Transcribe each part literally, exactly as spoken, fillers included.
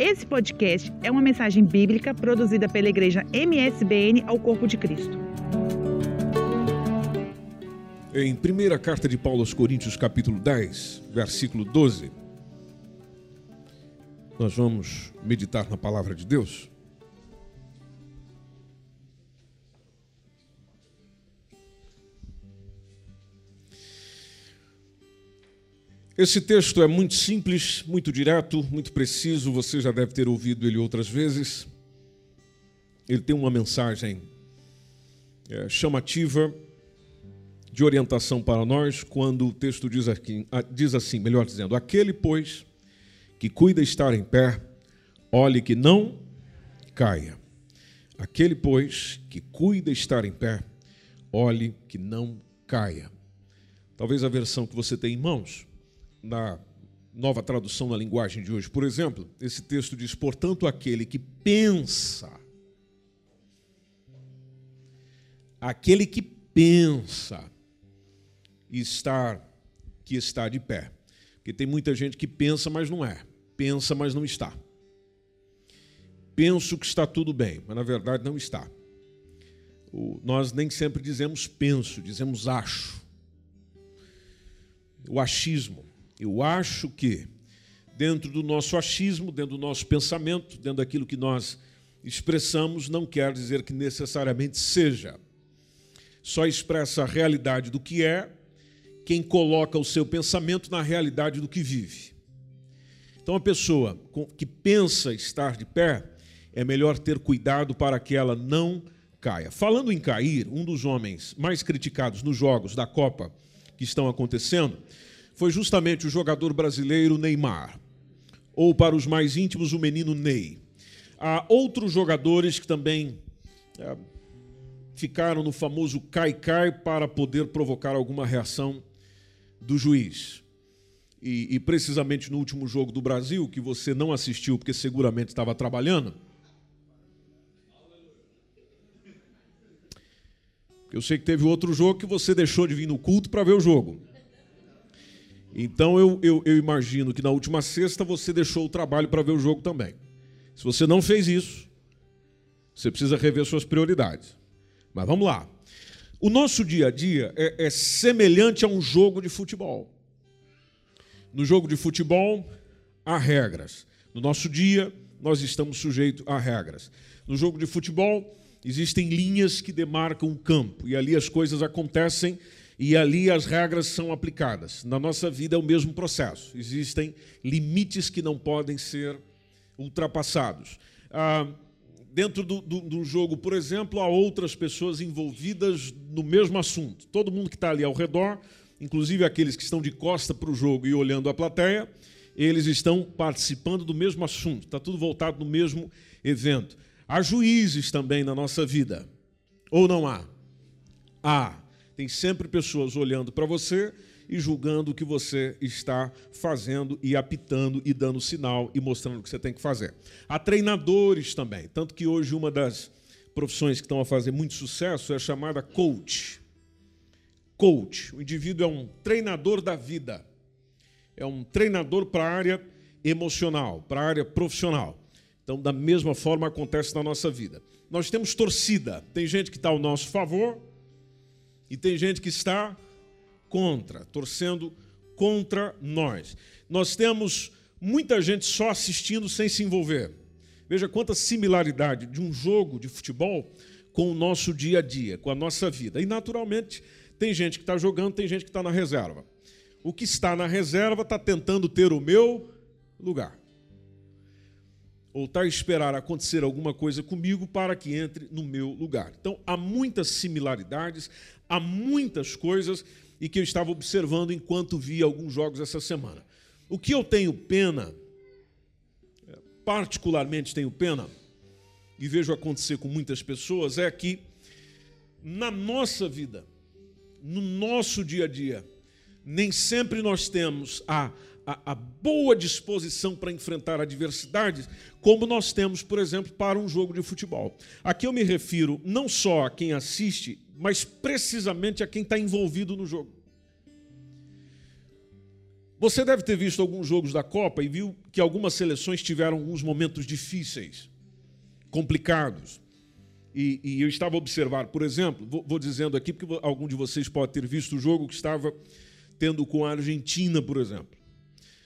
Esse podcast é uma mensagem bíblica produzida pela igreja M S B N ao Corpo de Cristo. Em primeira carta de Paulo aos Coríntios, capítulo dez, versículo doze, nós vamos meditar na palavra de Deus. Esse texto é muito simples, muito direto, muito preciso. Você já deve ter ouvido ele outras vezes. Ele tem uma mensagem é, chamativa de orientação para nós, quando o texto diz, aqui, diz assim, melhor dizendo, aquele, pois, que cuida estar em pé, olhe que não caia. Aquele, pois, que cuida estar em pé, olhe que não caia. Talvez a versão que você tem em mãos, na nova tradução na linguagem de hoje, por exemplo, esse texto diz, portanto, aquele que pensa, aquele que pensa estar, que está de pé. Porque tem muita gente que pensa, mas não é. Pensa, mas não está. Penso que está tudo bem, mas na verdade não está. O, nós nem sempre dizemos penso, dizemos acho. O achismo. Eu acho que, dentro do nosso achismo, dentro do nosso pensamento, dentro daquilo que nós expressamos, não quer dizer que necessariamente seja. Só expressa a realidade do que é quem coloca o seu pensamento na realidade do que vive. Então, a pessoa que pensa estar de pé, é melhor ter cuidado para que ela não caia. Falando em cair, um dos homens mais criticados nos jogos da Copa que estão acontecendo foi justamente o jogador brasileiro Neymar, ou para os mais íntimos, o menino Ney. Há outros jogadores que também é, ficaram no famoso cai-cai para poder provocar alguma reação do juiz. E, e precisamente no último jogo do Brasil, que você não assistiu porque seguramente estava trabalhando, eu sei que teve outro jogo que você deixou de vir no culto para ver o jogo. Então, eu, eu, eu imagino que na última sexta você deixou o trabalho para ver o jogo também. Se você não fez isso, você precisa rever suas prioridades. Mas vamos lá. O nosso dia a dia é, é semelhante a um jogo de futebol. No jogo de futebol, há regras. No nosso dia, nós estamos sujeitos a regras. No jogo de futebol, existem linhas que demarcam o campo, e ali as coisas acontecem, e ali as regras são aplicadas. Na nossa vida é o mesmo processo. Existem limites que não podem ser ultrapassados. Ah, dentro do, do, do jogo, por exemplo, há outras pessoas envolvidas no mesmo assunto. Todo mundo que está ali ao redor, inclusive aqueles que estão de costa para o jogo e olhando a plateia, eles estão participando do mesmo assunto. Está tudo voltado no mesmo evento. Há juízes também na nossa vida. Ou não há? Há. Tem sempre pessoas olhando para você e julgando o que você está fazendo e apitando e dando sinal e mostrando o que você tem que fazer. Há treinadores também, tanto que hoje uma das profissões que estão a fazer muito sucesso é chamada coach. Coach, o indivíduo é um treinador da vida, é um treinador para a área emocional, para a área profissional. Então, da mesma forma, acontece na nossa vida. Nós temos torcida, tem gente que está ao nosso favor, e tem gente que está contra, torcendo contra nós. Nós temos muita gente só assistindo sem se envolver. Veja quanta similaridade de um jogo de futebol com o nosso dia a dia, com a nossa vida. E, naturalmente, tem gente que está jogando, tem gente que está na reserva. O que está na reserva está tentando ter o meu lugar. Ou está a esperar acontecer alguma coisa comigo para que entre no meu lugar. Então, há muitas similaridades, há muitas coisas e que eu estava observando enquanto via alguns jogos essa semana. O que eu tenho pena, particularmente tenho pena, e vejo acontecer com muitas pessoas, é que na nossa vida, no nosso dia a dia, nem sempre nós temos a A, a boa disposição para enfrentar adversidades, como nós temos, por exemplo, para um jogo de futebol. Aqui eu me refiro não só a quem assiste, mas precisamente a quem está envolvido no jogo. Você deve ter visto alguns jogos da Copa e viu que algumas seleções tiveram alguns momentos difíceis, complicados. E, e eu estava a observar, por exemplo, vou, vou dizendo aqui, porque algum de vocês pode ter visto o jogo que estava tendo com a Argentina, por exemplo,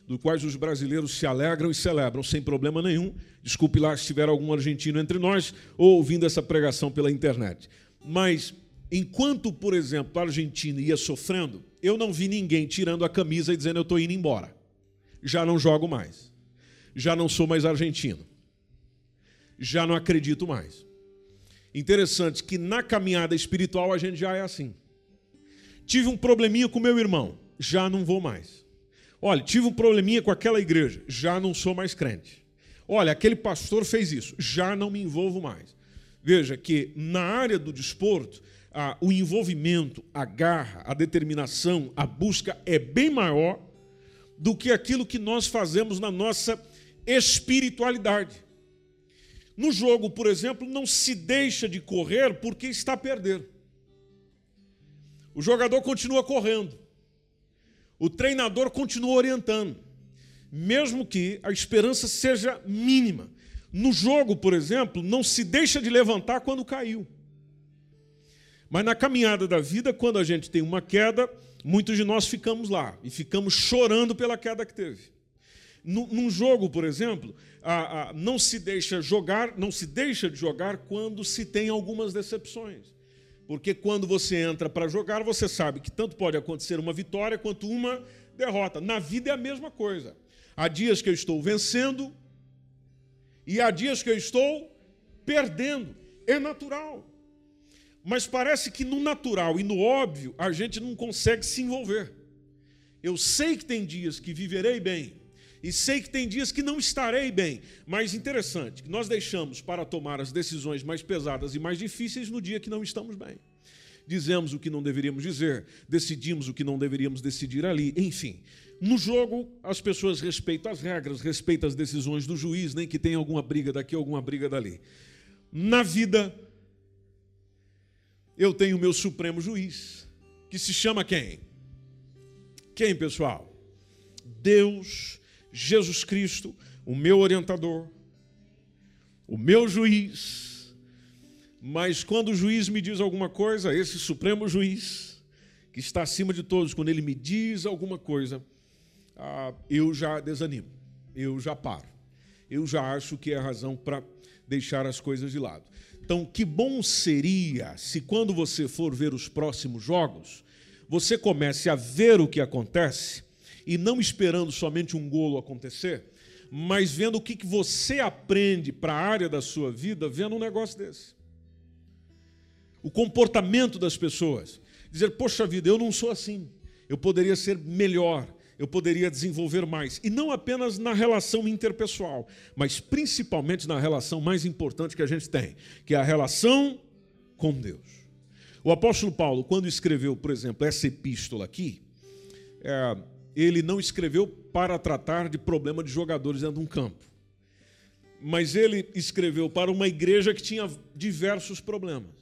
do quais os brasileiros se alegram e celebram sem problema nenhum. Desculpe lá se tiver algum argentino entre nós ou ouvindo essa pregação pela internet. Mas, enquanto, por exemplo, a Argentina ia sofrendo, eu não vi ninguém tirando a camisa e dizendo eu estou indo embora. Já não jogo mais. Já não sou mais argentino. Já não acredito mais. Interessante que na caminhada espiritual a gente já é assim. Tive um probleminha com meu irmão, já não vou mais. Olha, tive um probleminha com aquela igreja, já não sou mais crente. Olha, aquele pastor fez isso, já não me envolvo mais. Veja que na área do desporto, a, o envolvimento, a garra, a determinação, a busca é bem maior do que aquilo que nós fazemos na nossa espiritualidade. No jogo, por exemplo, não se deixa de correr porque está a perder. O jogador continua correndo. O treinador continua orientando, mesmo que a esperança seja mínima. No jogo, por exemplo, não se deixa de levantar quando caiu. Mas na caminhada da vida, quando a gente tem uma queda, muitos de nós ficamos lá e ficamos chorando pela queda que teve. Num jogo, por exemplo, a, a, não se deixa jogar, não se deixa de jogar quando se tem algumas decepções. Porque quando você entra para jogar, você sabe que tanto pode acontecer uma vitória quanto uma derrota. Na vida é a mesma coisa. Há dias que eu estou vencendo e há dias que eu estou perdendo. É natural. Mas parece que no natural e no óbvio a gente não consegue se envolver. Eu sei que tem dias que viverei bem. E sei que tem dias que não estarei bem, mas interessante, que nós deixamos para tomar as decisões mais pesadas e mais difíceis no dia que não estamos bem. Dizemos o que não deveríamos dizer, decidimos o que não deveríamos decidir ali, enfim. No jogo, as pessoas respeitam as regras, respeitam as decisões do juiz, nem que tenha alguma briga daqui, alguma briga dali. Na vida, eu tenho o meu supremo juiz, que se chama quem? Quem, pessoal? Deus. Jesus Cristo, o meu orientador, o meu juiz. Mas quando o juiz me diz alguma coisa, esse supremo juiz, que está acima de todos, quando ele me diz alguma coisa, ah, eu já desanimo, eu já paro, eu já acho que é a razão para deixar as coisas de lado. Então, que bom seria se quando você for ver os próximos jogos, você comece a ver o que acontece, e não esperando somente um golo acontecer, mas vendo o que você aprende para a área da sua vida vendo um negócio desse. O comportamento das pessoas. Dizer, poxa vida, eu não sou assim. Eu poderia ser melhor, eu poderia desenvolver mais. E não apenas na relação interpessoal, mas principalmente na relação mais importante que a gente tem, que é a relação com Deus. O apóstolo Paulo, quando escreveu, por exemplo, essa epístola aqui, é... ele não escreveu para tratar de problema de jogadores dentro de um campo. Mas ele escreveu para uma igreja que tinha diversos problemas.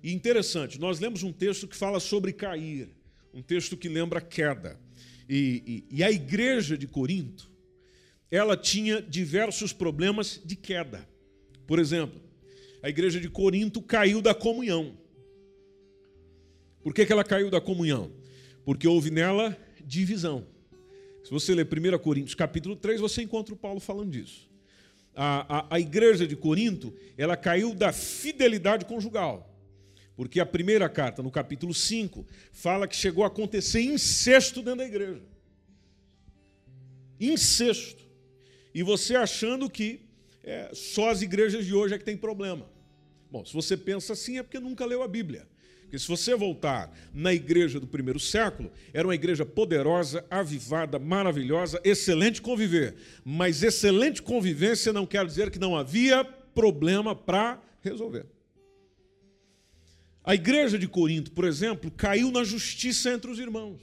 E interessante, nós lemos um texto que fala sobre cair, um texto que lembra queda. E, e, e a igreja de Corinto, ela tinha diversos problemas de queda. Por exemplo, a igreja de Corinto caiu da comunhão. Por que que ela caiu da comunhão? Porque houve nela divisão. Se você ler primeira Coríntios capítulo três, você encontra o Paulo falando disso. A, a, a igreja de Corinto, ela caiu da fidelidade conjugal, porque a primeira carta, no capítulo cinco, fala que chegou a acontecer incesto dentro da igreja. Incesto. E você achando que é, só as igrejas de hoje é que tem problema. Bom, se você pensa assim é porque nunca leu a Bíblia. Porque se você voltar na igreja do primeiro século, era uma igreja poderosa, avivada, maravilhosa, excelente conviver. Mas excelente convivência não quer dizer que não havia problema para resolver. A igreja de Corinto, por exemplo, caiu na justiça entre os irmãos.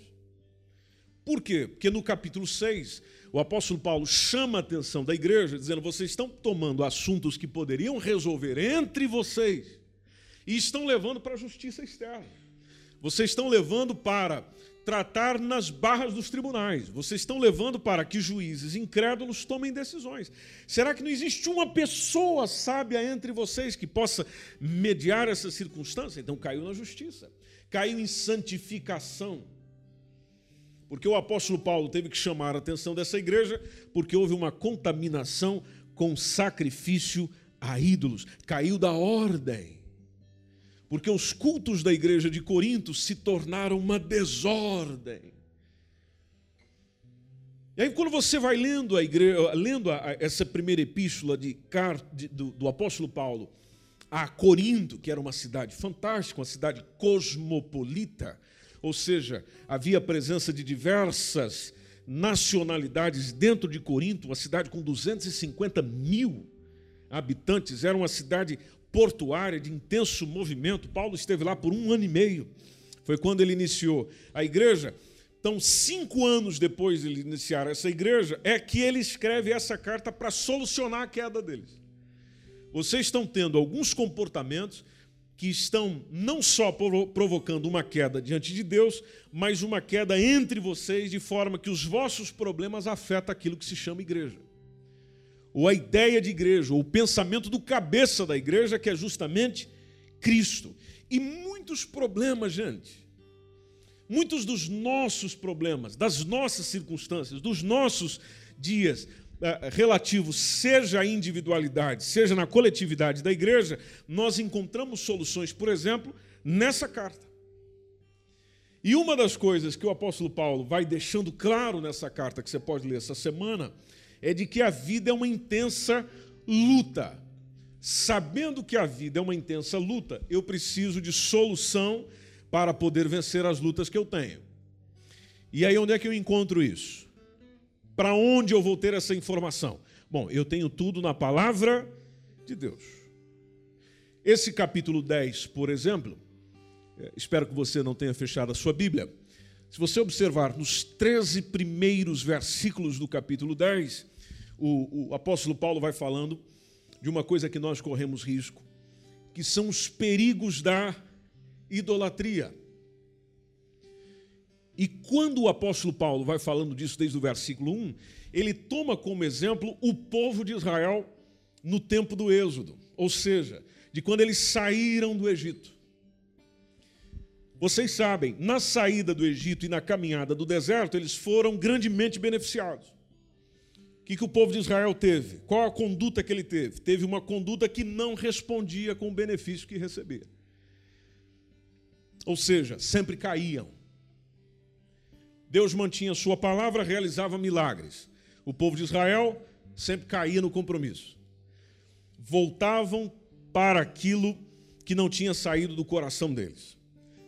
Por quê? Porque no capítulo seis, o apóstolo Paulo chama a atenção da igreja, dizendo, vocês estão tomando assuntos que poderiam resolver entre vocês, e estão levando para a justiça externa. Vocês estão levando para tratar nas barras dos tribunais. Vocês estão levando para que juízes incrédulos tomem decisões. Será que não existe uma pessoa sábia entre vocês que possa mediar essa circunstância? Então caiu na justiça, caiu em santificação. Porque o apóstolo Paulo teve que chamar a atenção dessa igreja, porque houve uma contaminação com sacrifício a ídolos. Caiu da ordem. Porque os cultos da igreja de Corinto se tornaram uma desordem. E aí, quando você vai lendo, a igreja, lendo a, a, essa primeira epístola de, de, do, do apóstolo Paulo a Corinto, que era uma cidade fantástica, uma cidade cosmopolita, ou seja, havia a presença de diversas nacionalidades dentro de Corinto, uma cidade com duzentos e cinquenta mil habitantes, era uma cidade portuária, de intenso movimento. Paulo esteve lá por um ano e meio, foi quando ele iniciou a igreja. Então, cinco anos depois de ele iniciar essa igreja, é que ele escreve essa carta para solucionar a queda deles. Vocês estão tendo alguns comportamentos que estão não só provocando uma queda diante de Deus, mas uma queda entre vocês, de forma que os vossos problemas afetam aquilo que se chama igreja, ou a ideia de igreja, ou o pensamento do cabeça da igreja, que é justamente Cristo. E muitos problemas, gente, muitos dos nossos problemas, das nossas circunstâncias, dos nossos dias relativos, seja a individualidade, seja na coletividade da igreja, nós encontramos soluções, por exemplo, nessa carta. E uma das coisas que o apóstolo Paulo vai deixando claro nessa carta, que você pode ler essa semana, é de que a vida é uma intensa luta. Sabendo que a vida é uma intensa luta, eu preciso de solução para poder vencer as lutas que eu tenho. E aí, onde é que eu encontro isso? Para onde eu vou ter essa informação? Bom, eu tenho tudo na palavra de Deus. Esse capítulo dez, por exemplo, espero que você não tenha fechado a sua Bíblia. Se você observar nos treze primeiros versículos do capítulo dez, O, o apóstolo Paulo vai falando de uma coisa que nós corremos risco, que são os perigos da idolatria. E quando o apóstolo Paulo vai falando disso desde o versículo um, ele toma como exemplo o povo de Israel no tempo do Êxodo, ou seja, de quando eles saíram do Egito. Vocês sabem, na saída do Egito e na caminhada do deserto, eles foram grandemente beneficiados. O que, que o povo de Israel teve? Qual a conduta que ele teve? Teve uma conduta que não respondia com o benefício que recebia. Ou seja, sempre caíam. Deus mantinha a sua palavra, realizava milagres. O povo de Israel sempre caía no compromisso. Voltavam para aquilo que não tinha saído do coração deles.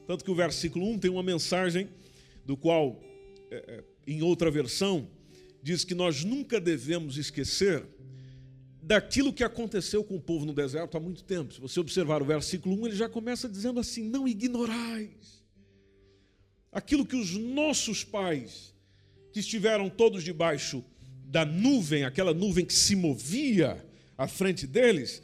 Tanto que o versículo um tem uma mensagem do qual, em outra versão, diz que nós nunca devemos esquecer daquilo que aconteceu com o povo no deserto há muito tempo. Se você observar o versículo um, ele já começa dizendo assim: não ignorais aquilo que os nossos pais, que estiveram todos debaixo da nuvem, aquela nuvem que se movia à frente deles,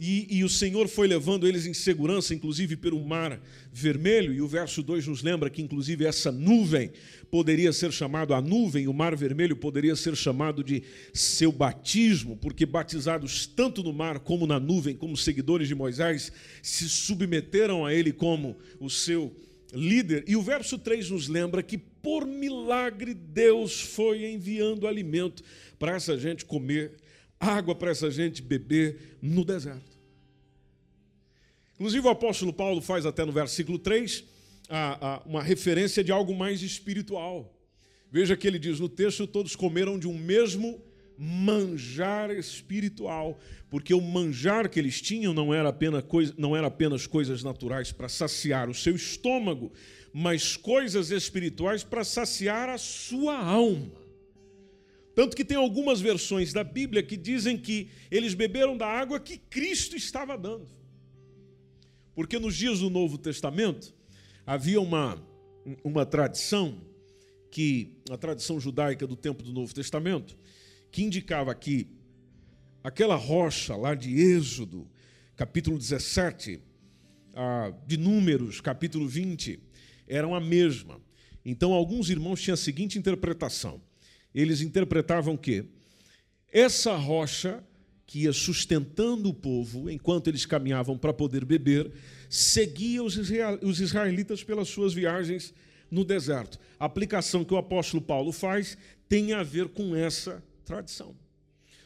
e, e o Senhor foi levando eles em segurança, inclusive pelo mar vermelho. E o verso dois nos lembra que, inclusive, essa nuvem poderia ser chamada a nuvem, o mar vermelho poderia ser chamado de seu batismo, porque batizados tanto no mar como na nuvem, como seguidores de Moisés, se submeteram a ele como o seu líder. E o verso três nos lembra que, por milagre, Deus foi enviando alimento para essa gente comer, água para essa gente beber no deserto. Inclusive, o apóstolo Paulo faz até no versículo três a, a, uma referência de algo mais espiritual. Veja que ele diz no texto: todos comeram de um mesmo manjar espiritual, porque o manjar que eles tinham não era apenas, coisa, não era apenas coisas naturais para saciar o seu estômago, mas coisas espirituais para saciar a sua alma. Tanto que tem algumas versões da Bíblia que dizem que eles beberam da água que Cristo estava dando. Porque nos dias do Novo Testamento havia uma, uma tradição, que, a tradição judaica do tempo do Novo Testamento, que indicava que aquela rocha lá de Êxodo, capítulo dezessete, de Números, capítulo vinte, eram a mesma. Então, alguns irmãos tinham a seguinte interpretação. Eles interpretavam que essa rocha que ia sustentando o povo, enquanto eles caminhavam para poder beber, seguia os israelitas pelas suas viagens no deserto. A aplicação que o apóstolo Paulo faz tem a ver com essa tradição.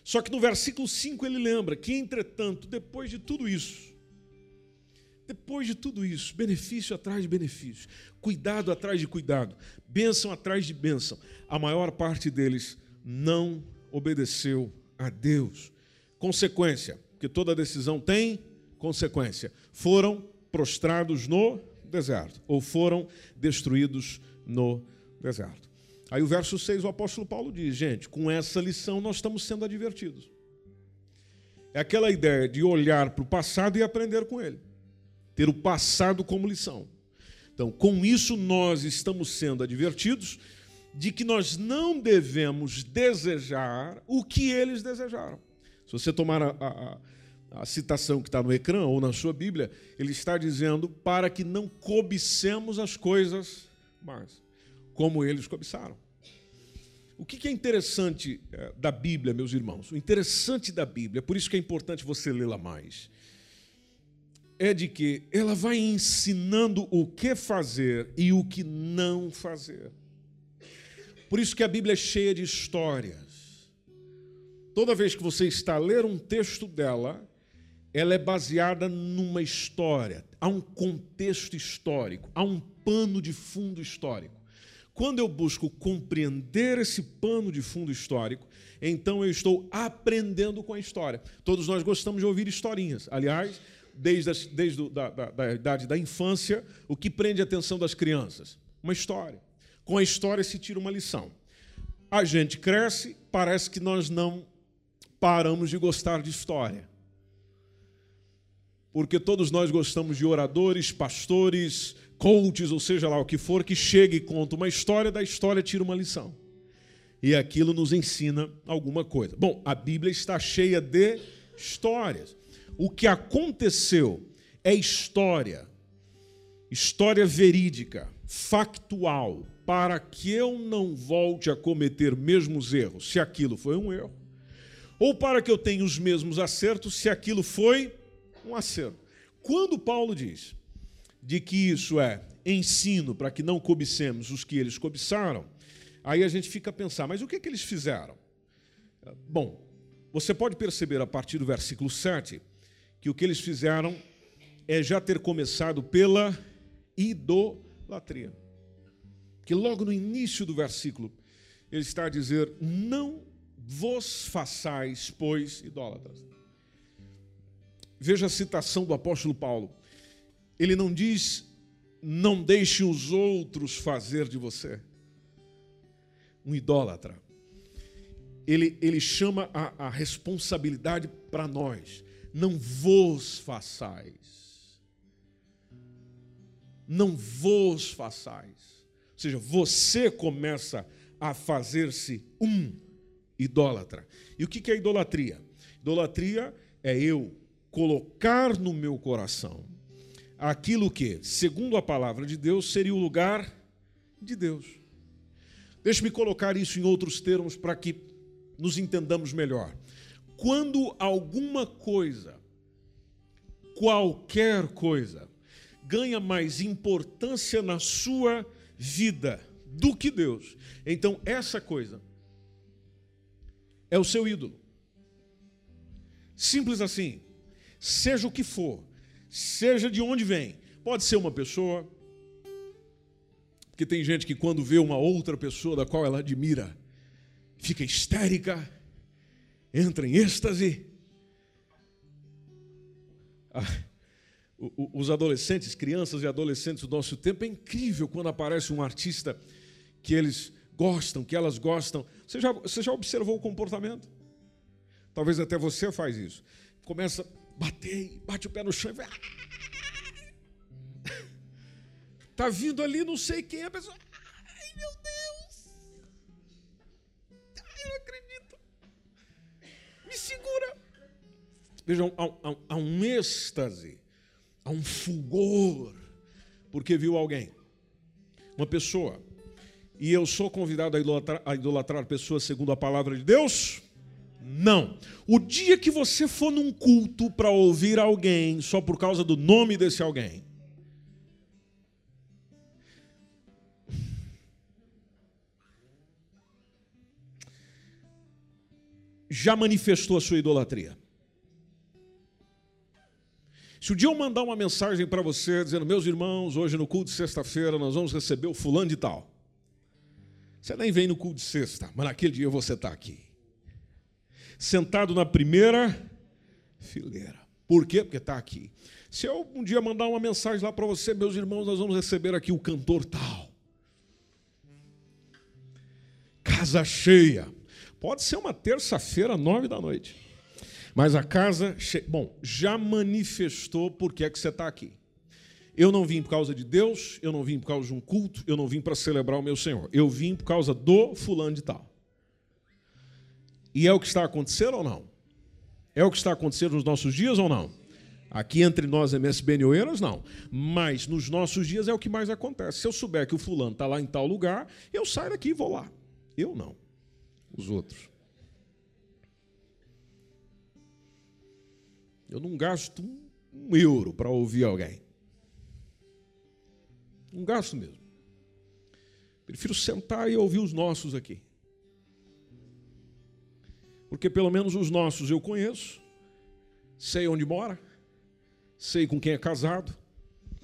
Só que no versículo cinco ele lembra que, entretanto, depois de tudo isso, depois de tudo isso, benefício atrás de benefício, cuidado atrás de cuidado, bênção atrás de bênção, a maior parte deles não obedeceu a Deus. Consequência, porque toda decisão tem consequência, foram prostrados no deserto, ou foram destruídos no deserto. Aí o verso seis, o apóstolo Paulo diz, gente, com essa lição nós estamos sendo advertidos. É aquela ideia de olhar para o passado e aprender com ele, ter o passado como lição. Então, com isso nós estamos sendo advertidos de que nós não devemos desejar o que eles desejaram. Se você tomar a, a, a citação que está no ecrã ou na sua Bíblia, ele está dizendo para que não cobicemos as coisas más, como eles cobiçaram. O que é interessante da Bíblia, meus irmãos? O interessante da Bíblia, por isso que é importante você lê-la mais, é de que ela vai ensinando o que fazer e o que não fazer. Por isso que a Bíblia é cheia de histórias. Toda vez que você está a ler um texto dela, ela é baseada numa história, há um contexto histórico, há um pano de fundo histórico. Quando eu busco compreender esse pano de fundo histórico, então eu estou aprendendo com a história. Todos nós gostamos de ouvir historinhas. Aliás, desde, as, desde o, da, da, da idade da infância, o que prende a atenção das crianças? Uma história. Com a história se tira uma lição. A gente cresce, parece que nós não paramos de gostar de história. Porque todos nós gostamos de oradores, pastores, coaches, ou seja lá o que for, que chega e conta uma história, da história tira uma lição. E aquilo nos ensina alguma coisa. Bom, a Bíblia está cheia de histórias. O que aconteceu é história, história verídica, factual, para que eu não volte a cometer mesmos erros, se aquilo foi um erro, ou para que eu tenha os mesmos acertos, se aquilo foi um acerto. Quando Paulo diz de que isso é ensino para que não cobicemos os que eles cobiçaram, aí a gente fica a pensar, mas o que é que eles fizeram? Bom, você pode perceber a partir do versículo sete que o que eles fizeram é já ter começado pela idolatria. Que logo no início do versículo ele está a dizer, não vos façais, pois, idólatras. Veja a citação do apóstolo Paulo. Ele não diz, não deixe os outros fazer de você um idólatra. Ele, ele chama a, a responsabilidade para nós. Não vos façais. Não vos façais. Ou seja, você começa a fazer-se um idólatra. E o que é idolatria? Idolatria é eu colocar no meu coração aquilo que, segundo a palavra de Deus, seria o lugar de Deus. Deixe-me colocar isso em outros termos para que nos entendamos melhor. Quando alguma coisa, qualquer coisa, ganha mais importância na sua vida do que Deus, então essa coisa é o seu ídolo. Simples assim. Seja o que for, seja de onde vem. Pode ser uma pessoa, porque tem gente que quando vê uma outra pessoa da qual ela admira, fica histérica, entra em êxtase. Ah, os adolescentes, crianças e adolescentes do nosso tempo, é incrível quando aparece um artista que eles gostam, que elas gostam. Você já, você já observou o comportamento? Talvez até você faz isso. Começa... Batei, bate o pé no chão e vai... Está vindo ali, não sei quem é a pessoa. Ai, meu Deus! Ai, eu não acredito. Me segura. Vejam, há, há, há um êxtase, há um fulgor, porque viu alguém. Uma pessoa. e eu sou convidado a idolatrar, a idolatrar pessoas segundo a palavra de Deus? Não. O dia que você for num culto para ouvir alguém só por causa do nome desse alguém, já manifestou a sua idolatria. Se um dia eu mandar uma mensagem para você dizendo: meus irmãos, hoje no culto de sexta-feira nós vamos receber o fulano de tal. Você nem vem no culto de sexta, mas naquele dia você está aqui, sentado na primeira fileira. Por quê? Porque está aqui. Se eu um dia mandar uma mensagem lá para você: meus irmãos, nós vamos receber aqui o cantor tal, casa cheia. Pode ser uma terça-feira, nove da noite. Mas a casa cheia. Bom, já manifestou por que é que você está aqui. Eu não vim por causa de Deus, eu não vim por causa de um culto, eu não vim para celebrar o meu Senhor. Eu vim por causa do fulano de tal. E é o que está acontecendo ou não? É o que está acontecendo nos nossos dias ou não? Aqui entre nós, M S B N Oeiras, não. Mas nos nossos dias é o que mais acontece. Se eu souber que o fulano está lá em tal lugar, eu saio daqui e vou lá. Eu não. Os outros. Eu não gasto um euro para ouvir alguém. Não gasto mesmo. Prefiro sentar e ouvir os nossos aqui. Porque pelo menos os nossos eu conheço, sei onde mora, sei com quem é casado,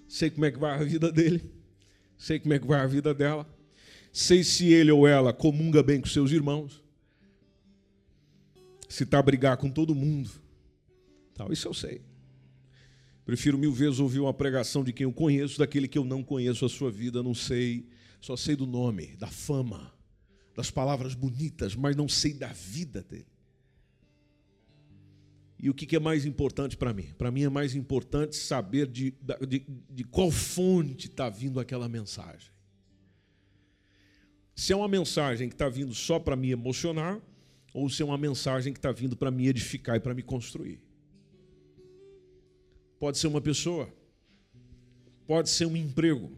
sei como é que vai a vida dele, sei como é que vai a vida dela, sei se ele ou ela comunga bem com seus irmãos, se está a brigar com todo mundo. Tal, isso eu sei. Prefiro mil vezes ouvir uma pregação de quem eu conheço, daquele que eu não conheço a sua vida, não sei, só sei do nome, da fama, das palavras bonitas, mas não sei da vida dele. E o que é mais importante para mim? Para mim é mais importante saber de, de, de qual fonte está vindo aquela mensagem. Se é uma mensagem que está vindo só para me emocionar, ou se é uma mensagem que está vindo para me edificar e para me construir. Pode ser uma pessoa, pode ser um emprego,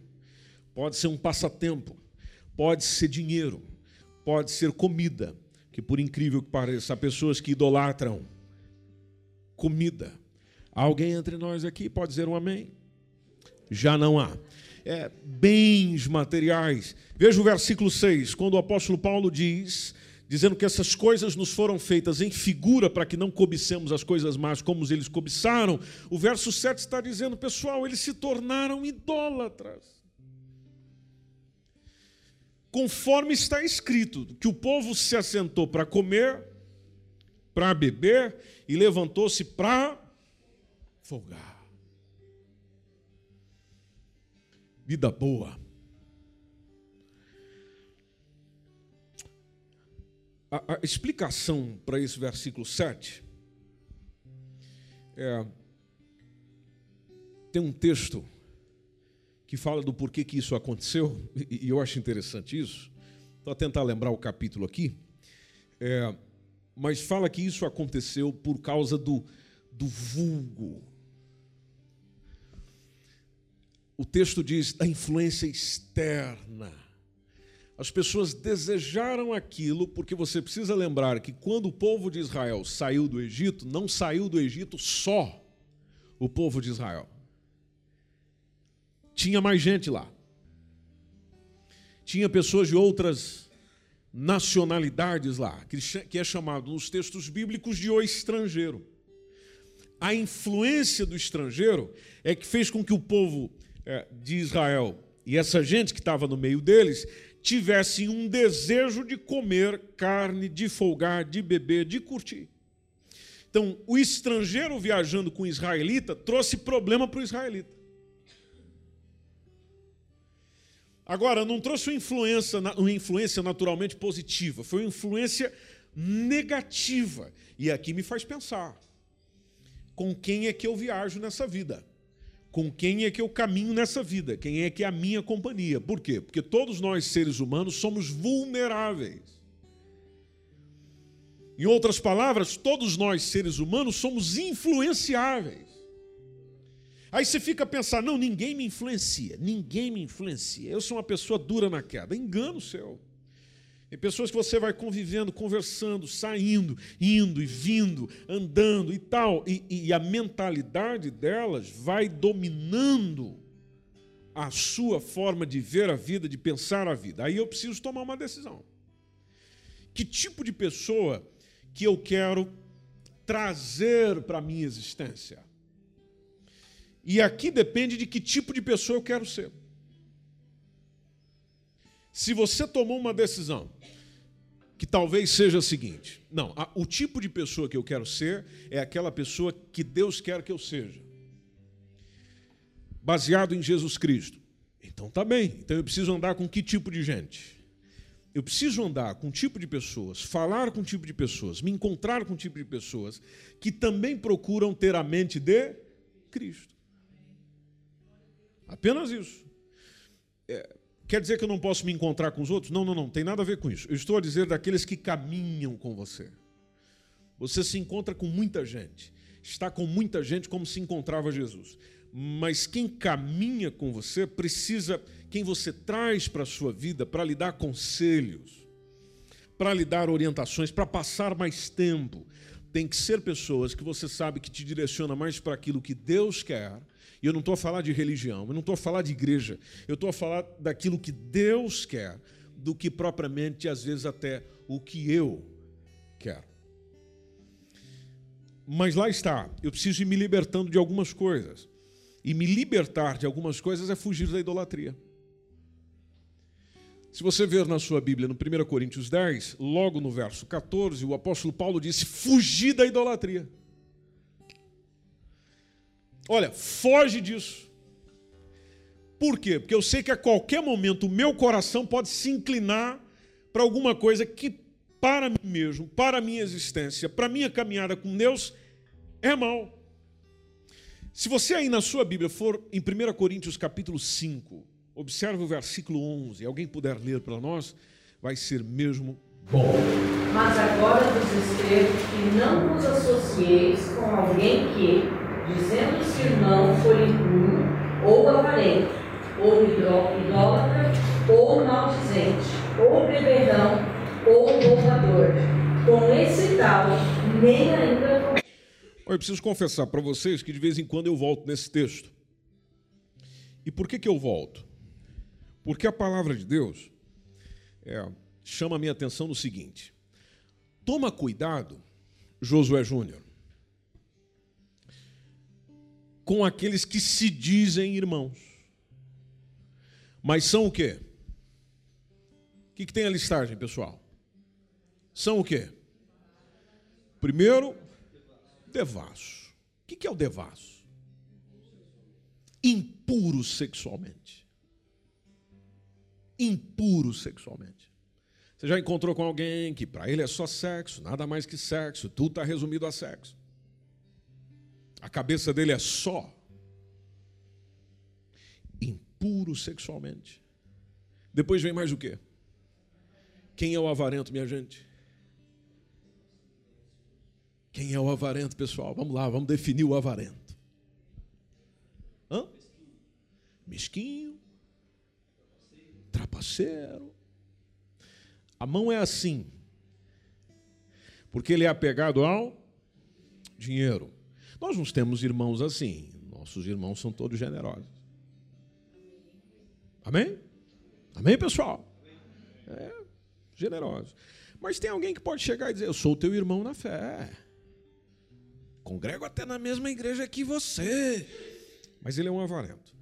pode ser um passatempo, pode ser dinheiro, pode ser comida, que por incrível que pareça, há pessoas que idolatram comida. Alguém entre nós aqui pode dizer um amém? Já não há. É, bens materiais. Veja o versículo seis, quando o apóstolo Paulo diz, dizendo que essas coisas nos foram feitas em figura para que não cobicemos as coisas más como eles cobiçaram. O verso sete está dizendo, pessoal, eles se tornaram idólatras. Conforme está escrito, que o povo se assentou para comer, para beber e levantou-se para folgar. Vida boa. A, a explicação para esse versículo sete é, tem um texto que fala do porquê que isso aconteceu, e eu acho interessante isso, estou a tentar lembrar o capítulo aqui, é, mas fala que isso aconteceu por causa do, do vulgo. O texto diz da influência externa. As pessoas desejaram aquilo, porque você precisa lembrar que quando o povo de Israel saiu do Egito, não saiu do Egito só o povo de Israel. Tinha mais gente lá. Tinha pessoas de outras nacionalidades lá, que é chamado nos textos bíblicos de o estrangeiro. A influência do estrangeiro é que fez com que o povo de Israel e essa gente que estava no meio deles tivessem um desejo de comer carne, de folgar, de beber, de curtir. Então, o estrangeiro viajando com o israelita trouxe problema para o israelita. Agora, não trouxe uma influência, uma influência naturalmente positiva, foi uma influência negativa. E aqui me faz pensar, com quem é que eu viajo nessa vida? Com quem é que eu caminho nessa vida? Quem é que é a minha companhia? Por quê? Porque todos nós, seres humanos, somos vulneráveis. Em outras palavras, todos nós, seres humanos, somos influenciáveis. Aí você fica a pensar, não, ninguém me influencia, ninguém me influencia, eu sou uma pessoa dura na queda. Engano seu. Tem pessoas que você vai convivendo, conversando, saindo, indo e vindo, andando e tal, e, e a mentalidade delas vai dominando a sua forma de ver a vida, de pensar a vida. Aí eu preciso tomar uma decisão. Que tipo de pessoa que eu quero trazer para a minha existência? E aqui depende de que tipo de pessoa eu quero ser. Se você tomou uma decisão, que talvez seja a seguinte, não, a, o tipo de pessoa que eu quero ser é aquela pessoa que Deus quer que eu seja, baseado em Jesus Cristo. Então tá bem, então eu preciso andar com que tipo de gente? Eu preciso andar com o tipo de pessoas, falar com o tipo de pessoas, me encontrar com o tipo de pessoas que também procuram ter a mente de Cristo. Apenas isso. É, quer dizer que eu não posso me encontrar com os outros? Não, não, não, tem nada a ver com isso. Eu estou a dizer daqueles que caminham com você. Você se encontra com muita gente, está com muita gente como se encontrava Jesus. Mas quem caminha com você precisa, quem você traz para a sua vida para lhe dar conselhos, para lhe dar orientações, para passar mais tempo, tem que ser pessoas que você sabe que te direciona mais para aquilo que Deus quer. E eu não estou a falar de religião, eu não estou a falar de igreja, eu estou a falar daquilo que Deus quer, do que propriamente, às vezes, até o que eu quero. Mas lá está, eu preciso ir me libertando de algumas coisas. E me libertar de algumas coisas é fugir da idolatria. Se você ver na sua Bíblia, no primeira Coríntios dez, logo no verso quatorze, o apóstolo Paulo disse, fugir da idolatria. Olha, foge disso. Por quê? Porque eu sei que a qualquer momento o meu coração pode se inclinar para alguma coisa que para mim mesmo, para a minha existência, para a minha caminhada com Deus, é mal. Se você aí na sua Bíblia for em primeira Coríntios capítulo cinco, observe o versículo onze, alguém puder ler para nós, vai ser mesmo bom. Mas agora vos escrevo que não vos associeis com alguém que, dizendo-se irmão, furibundo, ou avarento, ou idólatra, ou maldizente, ou bebedão, ou roubador. Com esse tal, nem ainda... Eu preciso confessar para vocês que de vez em quando eu volto nesse texto. E por que que eu volto? Porque a palavra de Deus é, chama a minha atenção no seguinte. Toma cuidado, Josué Júnior, com aqueles que se dizem irmãos. Mas são o quê? O que, que tem a listagem, pessoal? São o quê? Primeiro, devasso. O que, que é o devasso? Impuro sexualmente. Impuro sexualmente. Você já encontrou com alguém que para ele é só sexo, nada mais que sexo, tudo está resumido a sexo. A cabeça dele é só impuro sexualmente. Depois vem mais o quê? Quem é o avarento, minha gente? Quem é o avarento, pessoal? Vamos lá, vamos definir o avarento. Hã? Mesquinho. Trapaceiro. A mão é assim, porque ele é apegado ao dinheiro. Nós não temos irmãos assim. Nossos irmãos são todos generosos. Amém? Amém, pessoal? É, generosos. Mas tem alguém que pode chegar e dizer, eu sou o teu irmão na fé. Congrego até na mesma igreja que você. Mas ele é um avarento.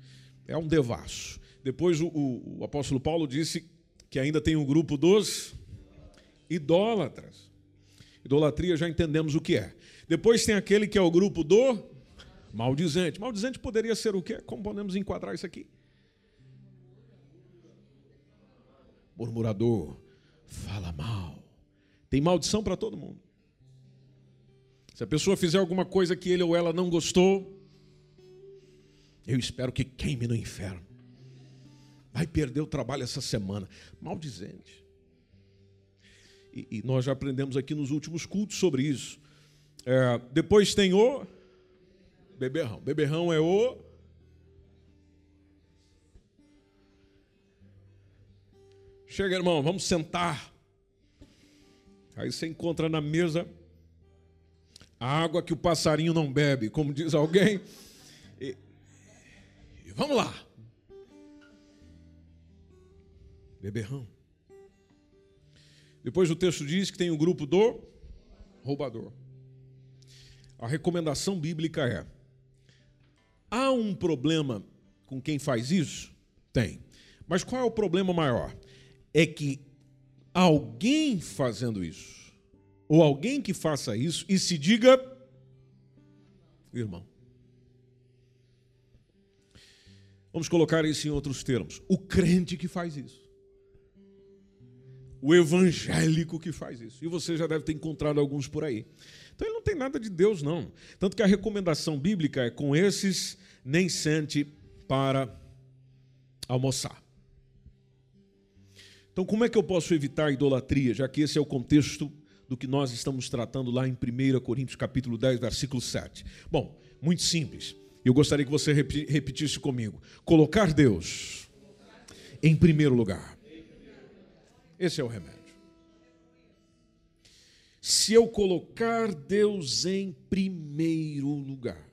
É um devasso. Depois o, o, o apóstolo Paulo disse que ainda tem um grupo dos idólatras. Idolatria já entendemos o que é. Depois tem aquele que é o grupo do maldizente. Maldizente poderia ser o quê? Como podemos enquadrar isso aqui? Murmurador. Fala mal. Tem maldição para todo mundo. Se a pessoa fizer alguma coisa que ele ou ela não gostou, eu espero que queime no inferno. Vai perder o trabalho essa semana. Maldizente. E, e nós já aprendemos aqui nos últimos cultos sobre isso. É, depois tem o beberrão. Beberrão é o Chega, irmão, vamos sentar. Aí você encontra na mesa a água que o passarinho não bebe, como diz alguém. E, e vamos lá. Beberrão. Depois o texto diz que tem o grupo do roubador. A recomendação bíblica é: há um problema com quem faz isso? Tem. Mas qual é o problema maior? É que alguém fazendo isso, ou alguém que faça isso e se diga irmão. Vamos colocar isso em outros termos. O crente que faz isso. O evangélico que faz isso. E você já deve ter encontrado alguns por aí. Então ele não tem nada de Deus, não. Tanto que a recomendação bíblica é: com esses nem sente para almoçar. Então como é que eu posso evitar a idolatria, já que esse é o contexto do que nós estamos tratando lá em primeira Coríntios capítulo dez, versículo sete? Bom, muito simples. Eu gostaria que você repetisse comigo. Colocar Deus em primeiro lugar. Esse é o remédio. Se eu colocar Deus em primeiro lugar.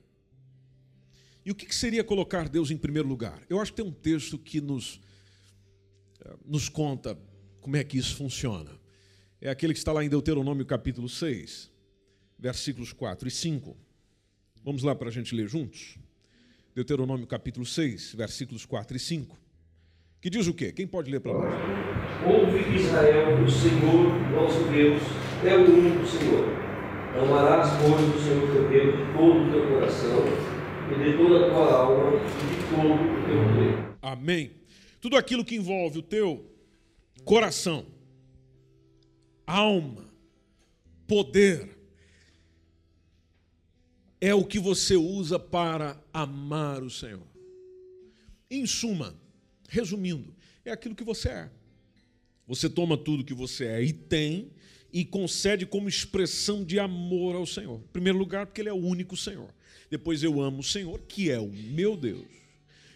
E o que seria colocar Deus em primeiro lugar? Eu acho que tem um texto que nos, nos conta como é que isso funciona. É aquele que está lá em Deuteronômio capítulo seis, versículos quatro e cinco. Vamos lá para a gente ler juntos? Deuteronômio capítulo seis, versículos quatro e cinco. Que diz o quê? Quem pode ler para nós? Ouve, Israel, o Senhor, nosso Deus, é o único Senhor. Amarás, pois, o Senhor teu Deus de todo o teu coração, e de toda a tua alma, e de todo o teu poder. Amém. Tudo aquilo que envolve o teu coração, alma, poder, é o que você usa para amar o Senhor. Em suma, resumindo, é aquilo que você é. Você toma tudo que você é e tem e concede como expressão de amor ao Senhor. Em primeiro lugar, porque Ele é o único Senhor. Depois, eu amo o Senhor, que é o meu Deus,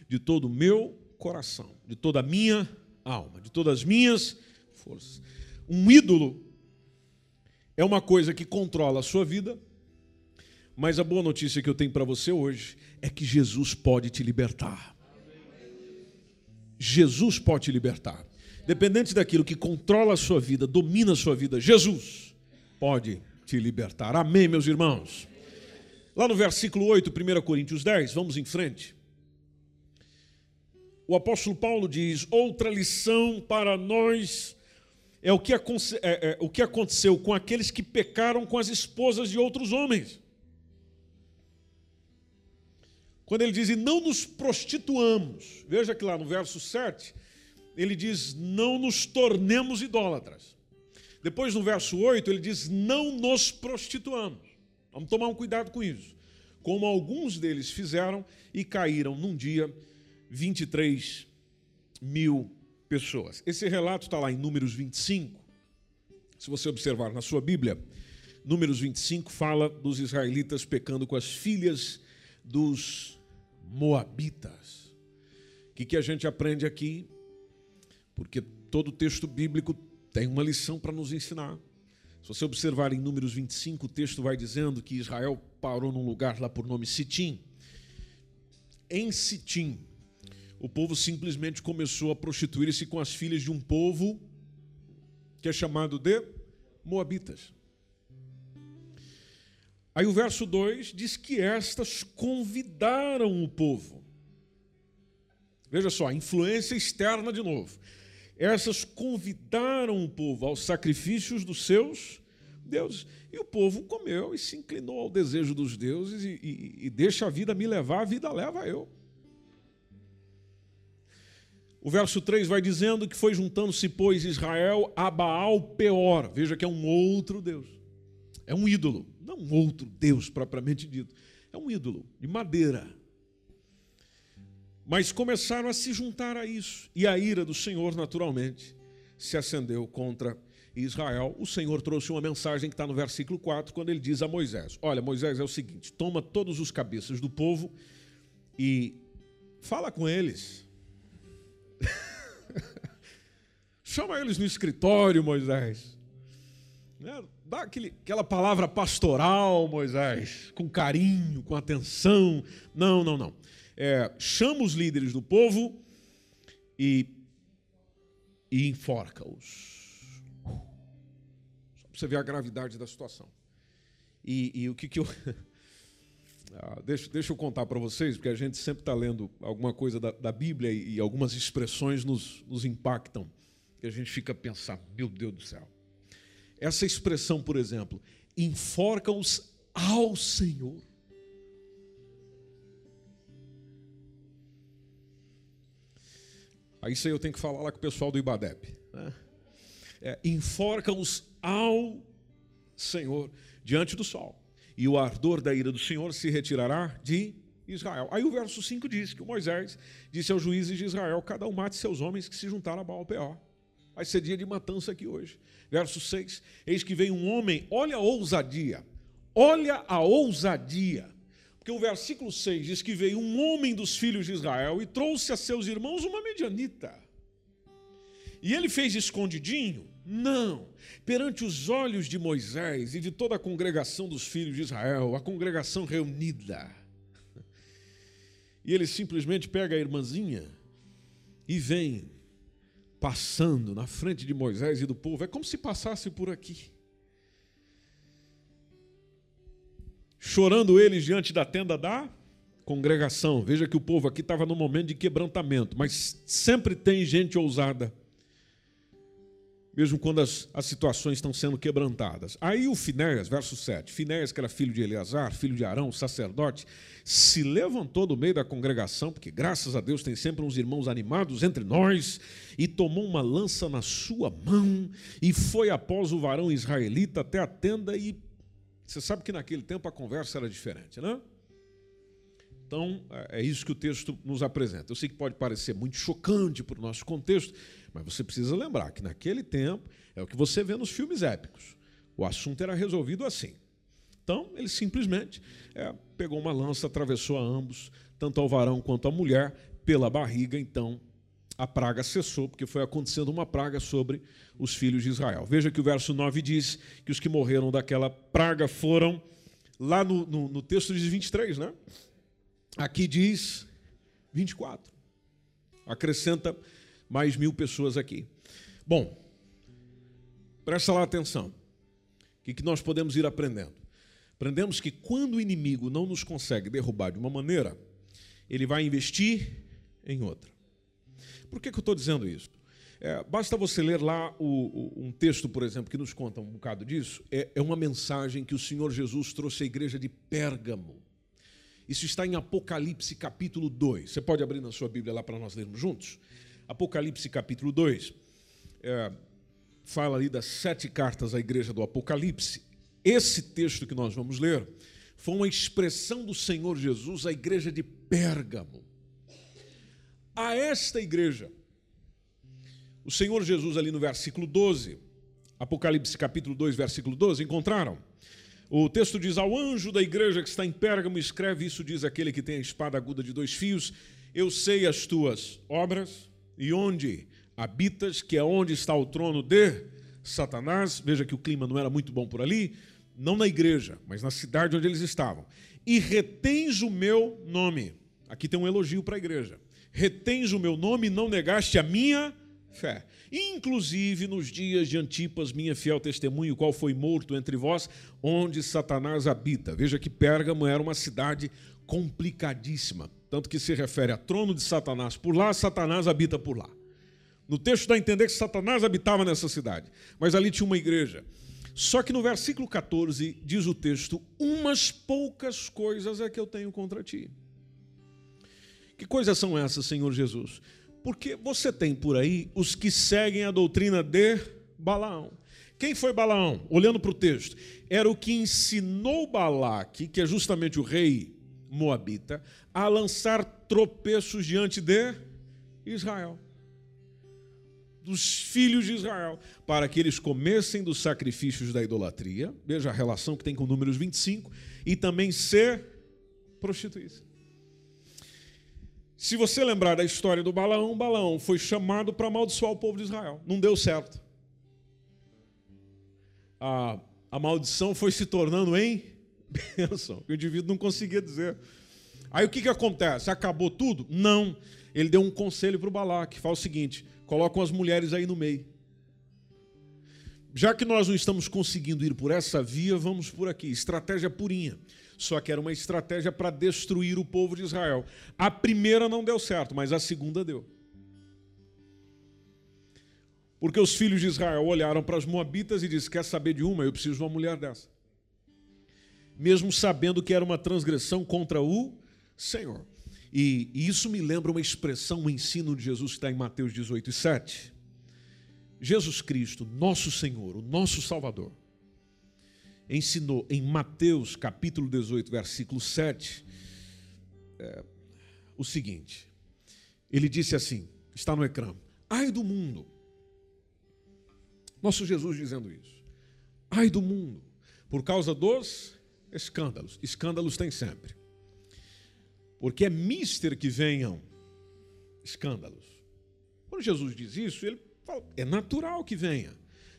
de todo o meu coração, de toda a minha alma, de todas as minhas forças. Um ídolo é uma coisa que controla a sua vida, mas a boa notícia que eu tenho para você hoje é que Jesus pode te libertar. Jesus pode te libertar. Dependente daquilo que controla a sua vida, domina a sua vida, Jesus pode te libertar. Amém, meus irmãos? Lá no versículo oito, primeira Coríntios dez, vamos em frente. O apóstolo Paulo diz: outra lição para nós é o que, aconse- é, é, o que aconteceu com aqueles que pecaram com as esposas de outros homens. Quando ele diz: e não nos prostituamos. Veja que lá no verso sete, ele diz: não nos tornemos idólatras. Depois, no verso oito, ele diz: não nos prostituamos. Vamos tomar um cuidado com isso. Como alguns deles fizeram e caíram num dia vinte e três mil pessoas. Esse relato está lá em Números vinte e cinco. Se você observar na sua Bíblia, Números vinte e cinco fala dos israelitas pecando com as filhas dos moabitas. O que, que a gente aprende aqui? Porque todo texto bíblico tem uma lição para nos ensinar. Se você observar em Números vinte e cinco, o texto vai dizendo que Israel parou num lugar lá por nome Sitim. Em Sitim, o povo simplesmente começou a prostituir-se com as filhas de um povo que é chamado de moabitas. Aí o verso dois diz que estas convidaram o povo. Veja só, influência externa de novo. Essas convidaram o povo aos sacrifícios dos seus deuses. E o povo comeu e se inclinou ao desejo dos deuses e, e, e deixa a vida me levar, a vida leva eu. O verso três vai dizendo que foi juntando-se, pois, Israel a Baal-Peor. Veja que é um outro deus. É um ídolo, não um outro Deus propriamente dito. É um ídolo de madeira. Mas começaram a se juntar a isso. E a ira do Senhor, naturalmente, se acendeu contra Israel. O Senhor trouxe uma mensagem que está no versículo quatro, quando ele diz a Moisés: olha, Moisés, é o seguinte, toma todos os cabeças do povo e fala com eles Chama eles no escritório, Moisés. Né? Dá aquele, aquela palavra pastoral, Moisés, com carinho, com atenção. Não, não, não. É, chama os líderes do povo e, e enforca-os. Só para você ver a gravidade da situação. E, e o que, que eu... Ah, deixa, deixa eu contar para vocês, porque a gente sempre está lendo alguma coisa da, da Bíblia e, e algumas expressões nos, nos impactam. E a gente fica a pensar, meu Deus do céu. Essa expressão, por exemplo, enforca-os ao Senhor. Aí isso aí eu tenho que falar lá com o pessoal do Ibadebe. Né? É, enforca-os ao Senhor, diante do sol. E o ardor da ira do Senhor se retirará de Israel. Aí o verso cinco diz que Moisés disse aos juízes de Israel, cada um mate seus homens que se juntaram a Baal-Peor. Vai ser dia de matança aqui hoje. Verso seis, eis que vem um homem, olha a ousadia, olha a ousadia. Porque o versículo seis diz que veio um homem dos filhos de Israel e trouxe a seus irmãos uma medianita. E ele fez escondidinho. Não, perante os olhos de Moisés e de toda a congregação dos filhos de Israel, a congregação reunida. E ele simplesmente pega a irmãzinha e vem passando na frente de Moisés e do povo. É como se passasse por aqui. Chorando eles diante da tenda da congregação. Veja que o povo aqui estava num momento de quebrantamento, mas sempre tem gente ousada. Mesmo quando as, as situações estão sendo quebrantadas. Aí o Finéas, verso sete, Finéas, que era filho de Eleazar, filho de Arão, sacerdote, se levantou do meio da congregação, porque graças a Deus tem sempre uns irmãos animados entre nós, e tomou uma lança na sua mão, e foi após o varão israelita até a tenda, e você sabe que naquele tempo a conversa era diferente, né? Então, é isso que o texto nos apresenta. Eu sei que pode parecer muito chocante para o nosso contexto, mas você precisa lembrar que naquele tempo é o que você vê nos filmes épicos. O assunto era resolvido assim. Então, ele simplesmente é, pegou uma lança, atravessou a ambos, tanto ao varão quanto à mulher, pela barriga. Então, a praga cessou, porque foi acontecendo uma praga sobre os filhos de Israel. Veja que o verso nove diz que os que morreram daquela praga foram, lá no, no, no texto diz vinte e três, né? Aqui diz vinte e quatro. Acrescenta mais mil pessoas aqui. Bom, presta lá atenção. O que nós podemos ir aprendendo? Aprendemos que quando o inimigo não nos consegue derrubar de uma maneira, ele vai investir em outra. Por que, que eu estou dizendo isso? É, basta você ler lá o, o, um texto, por exemplo, que nos conta um bocado disso. É, é uma mensagem que o Senhor Jesus trouxe à igreja de Pérgamo. Isso está em Apocalipse capítulo dois. Você pode abrir na sua Bíblia lá para nós lermos juntos? Apocalipse capítulo dois. É, fala ali das sete cartas à igreja do Apocalipse. Esse texto que nós vamos ler foi uma expressão do Senhor Jesus à igreja de Pérgamo. A esta igreja, o Senhor Jesus ali no versículo doze, Apocalipse capítulo dois, versículo doze, encontraram? O texto diz, ao anjo da igreja que está em Pérgamo, escreve, isso diz aquele que tem a espada aguda de dois fios, eu sei as tuas obras e onde habitas, que é onde está o trono de Satanás. Veja que o clima não era muito bom por ali, não na igreja, mas na cidade onde eles estavam. E retens o meu nome. Aqui tem um elogio para a igreja. Retens o meu nome e não negaste a minha fé. Inclusive nos dias de Antipas, minha fiel testemunha, o qual foi morto entre vós, onde Satanás habita. Veja que Pérgamo era uma cidade complicadíssima, tanto que se refere a trono de Satanás por lá, Satanás habita por lá. No texto dá a entender que Satanás habitava nessa cidade, mas ali tinha uma igreja. Só que no versículo quatorze diz o texto, umas poucas coisas é que eu tenho contra ti. Que coisas são essas, Senhor Jesus? Porque você tem por aí os que seguem a doutrina de Balaão. Quem foi Balaão? Olhando para o texto, era o que ensinou Balaque, que é justamente o rei Moabita, a lançar tropeços diante de Israel, dos filhos de Israel, para que eles comessem dos sacrifícios da idolatria, veja a relação que tem com Números vinte e cinco, e também se prostituíssem. Se você lembrar da história do Balaão, Balaão foi chamado para amaldiçoar o povo de Israel. Não deu certo. A, a maldição foi se tornando em bênção. O indivíduo não conseguia dizer. Aí o que, que acontece? Acabou tudo? Não. Ele deu um conselho para o Balaque. Fala o seguinte, colocam as mulheres aí no meio. Já que nós não estamos conseguindo ir por essa via, vamos por aqui. Estratégia purinha. Só que era uma estratégia para destruir o povo de Israel. A primeira não deu certo, mas a segunda deu. Porque os filhos de Israel olharam para as moabitas e disseram, quer saber de uma? Eu preciso de uma mulher dessa. Mesmo sabendo que era uma transgressão contra o Senhor. E, e isso me lembra uma expressão, um ensino de Jesus que está em Mateus dezoito, sete. Jesus Cristo, nosso Senhor, o nosso Salvador, ensinou em Mateus, capítulo dezoito, versículo sete, é, o seguinte. Ele disse assim, está no ecrã, ai do mundo. Nosso Jesus dizendo isso. Ai do mundo, por causa dos escândalos. Escândalos tem sempre. Porque é mister que venham escândalos. Quando Jesus diz isso, ele fala, é natural que venha.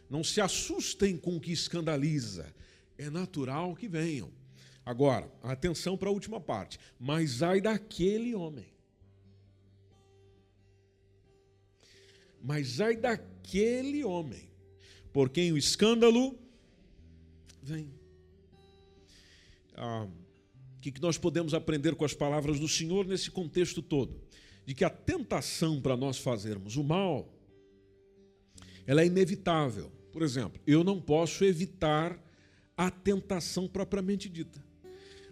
Não se assustem com o que escandaliza. É natural que venham. Agora, atenção para a última parte. Mas ai daquele homem. Mas ai daquele homem, por quem o escândalo vem. Ah, o que nós podemos aprender com as palavras do Senhor nesse contexto todo? De que a tentação para nós fazermos o mal, ela é inevitável. Por exemplo, eu não posso evitar a tentação propriamente dita,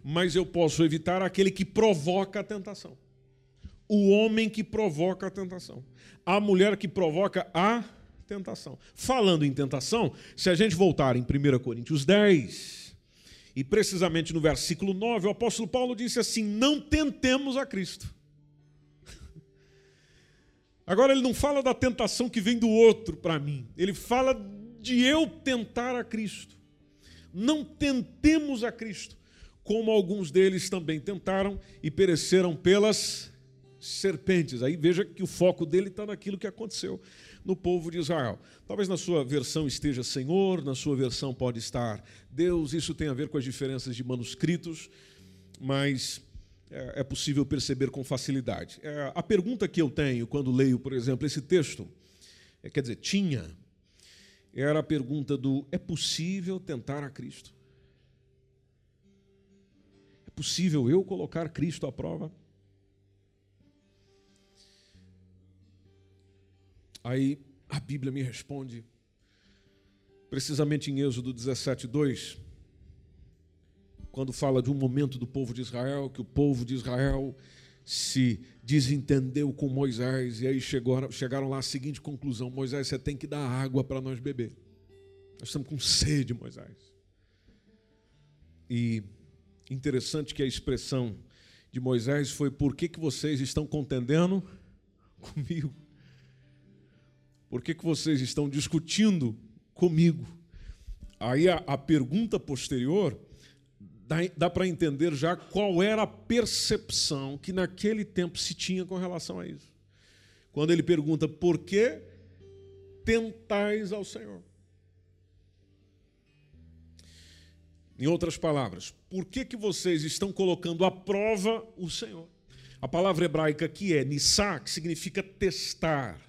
mas eu posso evitar aquele que provoca a tentação, o homem que provoca a tentação, a mulher que provoca a tentação. Falando em tentação, se a gente voltar em primeira Coríntios dez, e precisamente no versículo nove, o apóstolo Paulo disse assim, não tentemos a Cristo. Agora ele não fala da tentação que vem do outro para mim, ele fala de eu tentar a Cristo. Não tentemos a Cristo, como alguns deles também tentaram e pereceram pelas serpentes. Aí veja que o foco dele está naquilo que aconteceu no povo de Israel. Talvez na sua versão esteja Senhor, na sua versão pode estar Deus, isso tem a ver com as diferenças de manuscritos, mas é possível perceber com facilidade. A pergunta que eu tenho quando leio, por exemplo, esse texto, é, quer dizer, tinha... era a pergunta do, é possível tentar a Cristo? É possível eu colocar Cristo à prova? Aí a Bíblia me responde, precisamente em Êxodo dezessete, dois, quando fala de um momento do povo de Israel, que o povo de Israel se desentendeu com Moisés, e aí chegou, chegaram lá à seguinte conclusão, Moisés, você tem que dar água para nós beber. Nós estamos com sede, Moisés. E interessante que a expressão de Moisés foi, por que, que vocês estão contendendo comigo? Por que, que vocês estão discutindo comigo? Aí a, a pergunta posterior... Dá, dá para entender já qual era a percepção que naquele tempo se tinha com relação a isso. Quando ele pergunta, por que tentais ao Senhor? Em outras palavras, por que, que vocês estão colocando à prova o Senhor? A palavra hebraica aqui é nissá, que significa testar,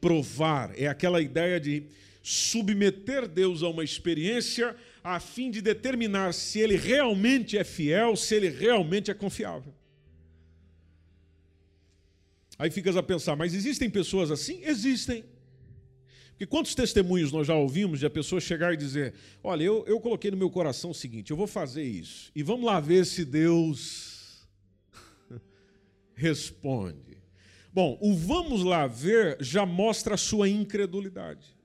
provar. É aquela ideia de submeter Deus a uma experiência a fim de determinar se ele realmente é fiel, se ele realmente é confiável. Aí ficas a pensar, mas existem pessoas assim? Existem. Porque quantos testemunhos nós já ouvimos de a pessoa chegar e dizer, olha, eu, eu coloquei no meu coração o seguinte, eu vou fazer isso, e vamos lá ver se Deus responde. Bom, o vamos lá ver já mostra a sua incredulidade.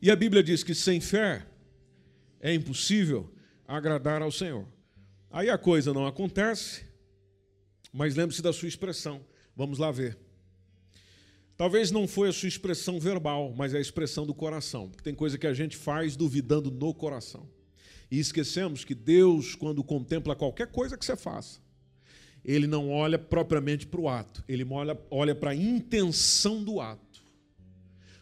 E a Bíblia diz que sem fé é impossível agradar ao Senhor. Aí a coisa não acontece, mas lembre-se da sua expressão. Vamos lá ver. Talvez não foi a sua expressão verbal, mas a expressão do coração. Porque tem coisa que a gente faz duvidando no coração. E esquecemos que Deus, quando contempla qualquer coisa que você faça, ele não olha propriamente para o ato, ele olha, olha para a intenção do ato.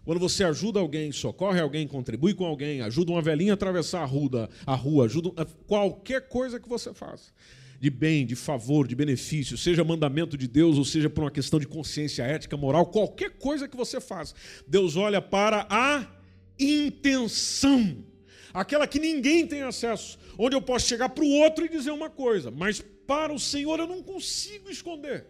Quando você ajuda alguém, socorre alguém, contribui com alguém, ajuda uma velhinha a atravessar a rua, a rua ajuda qualquer coisa que você faça, de bem, de favor, de benefício, seja mandamento de Deus ou seja por uma questão de consciência ética, moral, qualquer coisa que você faça, Deus olha para a intenção, aquela que ninguém tem acesso, onde eu posso chegar para o outro e dizer uma coisa, mas para o Senhor eu não consigo esconder.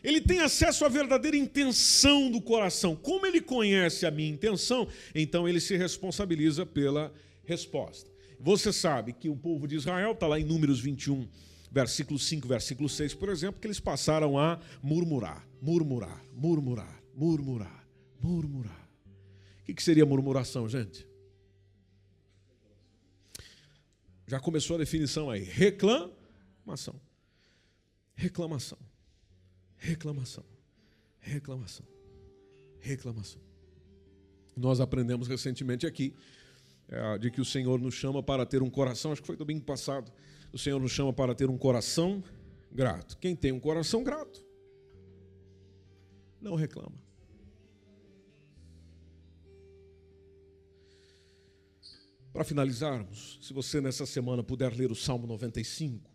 Ele tem acesso à verdadeira intenção do coração. Como ele conhece a minha intenção, então ele se responsabiliza pela resposta. Você sabe que o povo de Israel, está lá em Números vinte e um, versículo cinco, versículo seis, por exemplo, que eles passaram a murmurar, murmurar, murmurar, murmurar, murmurar. O que seria murmuração, gente? Já começou a definição aí. Reclamação. Reclamação. Reclamação. Reclamação. Reclamação. Nós aprendemos recentemente aqui é, de que o Senhor nos chama para ter um coração, acho que foi domingo passado, o Senhor nos chama para ter um coração grato. Quem tem um coração grato não reclama. Para finalizarmos, se você nessa semana puder ler o Salmo noventa e cinco,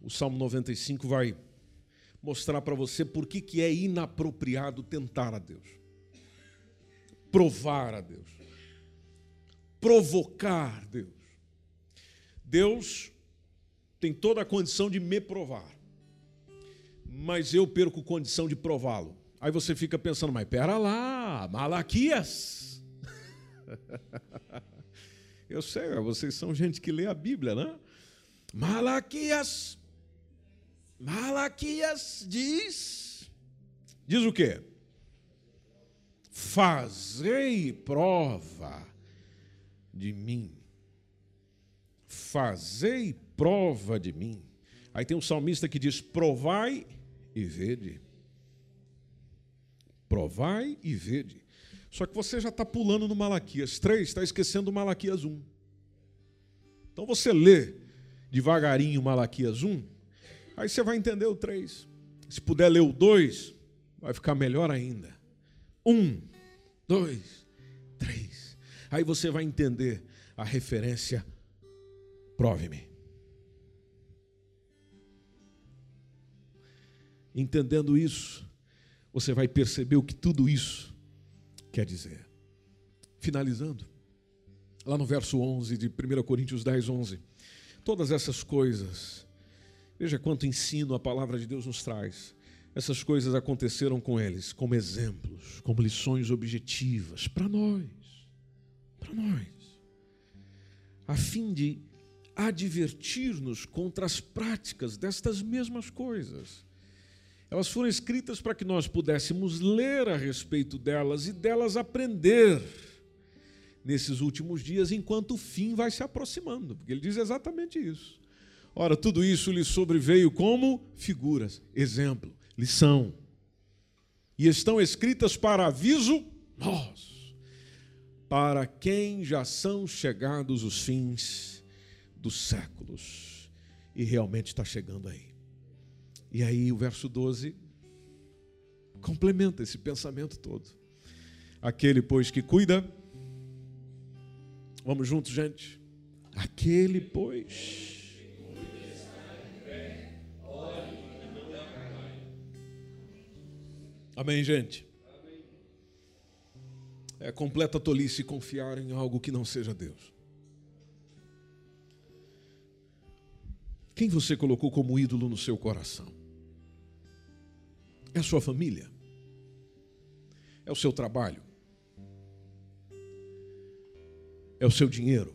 o Salmo noventa e cinco vai mostrar para você por que que é inapropriado tentar a Deus, provar a Deus, provocar Deus. Deus tem toda a condição de me provar, mas eu perco condição de prová-lo. Aí você fica pensando, mas pera lá, Malaquias... Eu sei, vocês são gente que lê a Bíblia, né? Malaquias, Malaquias diz, diz o quê? Fazei prova de mim, fazei prova de mim. Aí tem um salmista que diz, provai e vede, provai e vede. Só que você já está pulando no Malaquias três, está esquecendo o Malaquias um. Então você lê devagarinho o Malaquias um, aí você vai entender o três. Se puder ler o dois, vai ficar melhor ainda. um, dois, três. Aí você vai entender a referência, prove-me. Entendendo isso, você vai perceber o que tudo isso quer dizer. Finalizando, lá no verso onze de primeira Coríntios dez, onze, todas essas coisas, veja quanto ensino a palavra de Deus nos traz, essas coisas aconteceram com eles, como exemplos, como lições objetivas, para nós, para nós, a fim de advertir-nos contra as práticas destas mesmas coisas. Elas foram escritas para que nós pudéssemos ler a respeito delas e delas aprender nesses últimos dias, enquanto o fim vai se aproximando, porque ele diz exatamente isso. Ora, tudo isso lhe sobreveio como figuras, exemplo, lição, e estão escritas para aviso nós, para quem já são chegados os fins dos séculos, e realmente está chegando aí. E aí o verso doze complementa esse pensamento todo. Aquele, pois, que cuida... Vamos juntos, gente? Aquele, pois... Amém, gente? É completa tolice confiar em algo que não seja Deus. Quem você colocou como ídolo no seu coração? É a sua família? É o seu trabalho? É o seu dinheiro?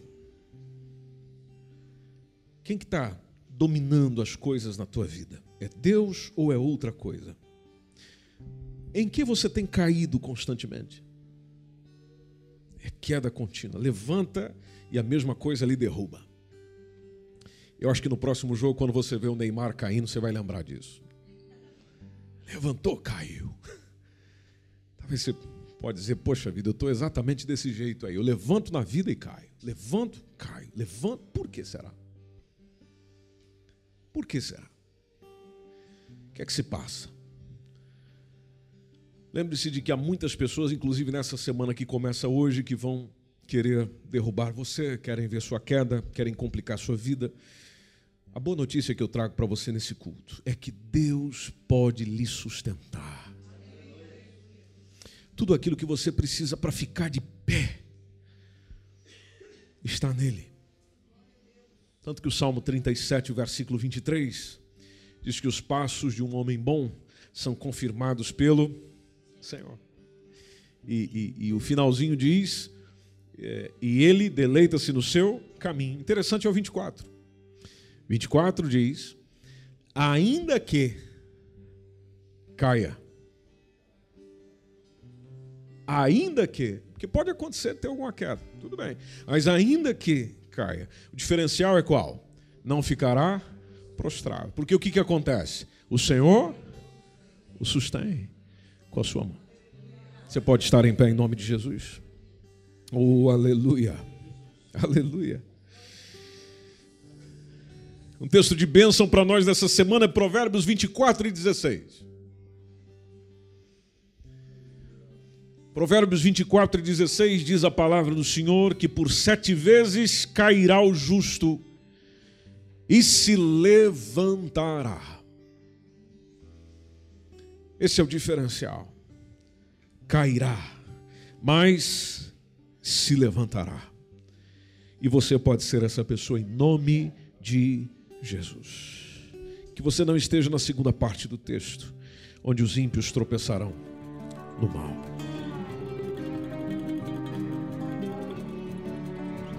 Quem que está dominando as coisas na tua vida? É Deus ou é outra coisa? Em que você tem caído constantemente? É queda contínua. Levanta e a mesma coisa lhe derruba. Eu acho que no próximo jogo, quando você vê o Neymar caindo, você vai lembrar disso. Levantou, caiu. Talvez você pode dizer, poxa vida, eu estou exatamente desse jeito aí, eu levanto na vida e caio, levanto, caio, levanto, por que será? Por que será? O que é que se passa? Lembre-se de que há muitas pessoas, inclusive nessa semana que começa hoje, que vão querer derrubar você, querem ver sua queda, querem complicar sua vida. A boa notícia que eu trago para você nesse culto é que Deus pode lhe sustentar. Tudo aquilo que você precisa para ficar de pé está nele. Tanto que o Salmo trinta e sete, versículo vinte e três, diz que os passos de um homem bom são confirmados pelo Senhor. E, e, e o finalzinho diz, é, e ele deleita-se no seu caminho. Interessante é o vinte e quatro. vinte e quatro diz, ainda que caia. Ainda que, porque pode acontecer ter alguma queda, tudo bem. Mas ainda que caia. O diferencial é qual? Não ficará prostrado. Porque o que, que acontece? O Senhor o sustém com a sua mão. Você pode estar em pé em nome de Jesus. Oh, aleluia, aleluia. Um texto de bênção para nós dessa semana é Provérbios vinte e quatro e dezesseis. Provérbios vinte e quatro e dezesseis diz a palavra do Senhor que por sete vezes cairá o justo e se levantará. Esse é o diferencial. Cairá, mas se levantará. E você pode ser essa pessoa em nome de Jesus. Que você não esteja na segunda parte do texto, onde os ímpios tropeçarão no mal.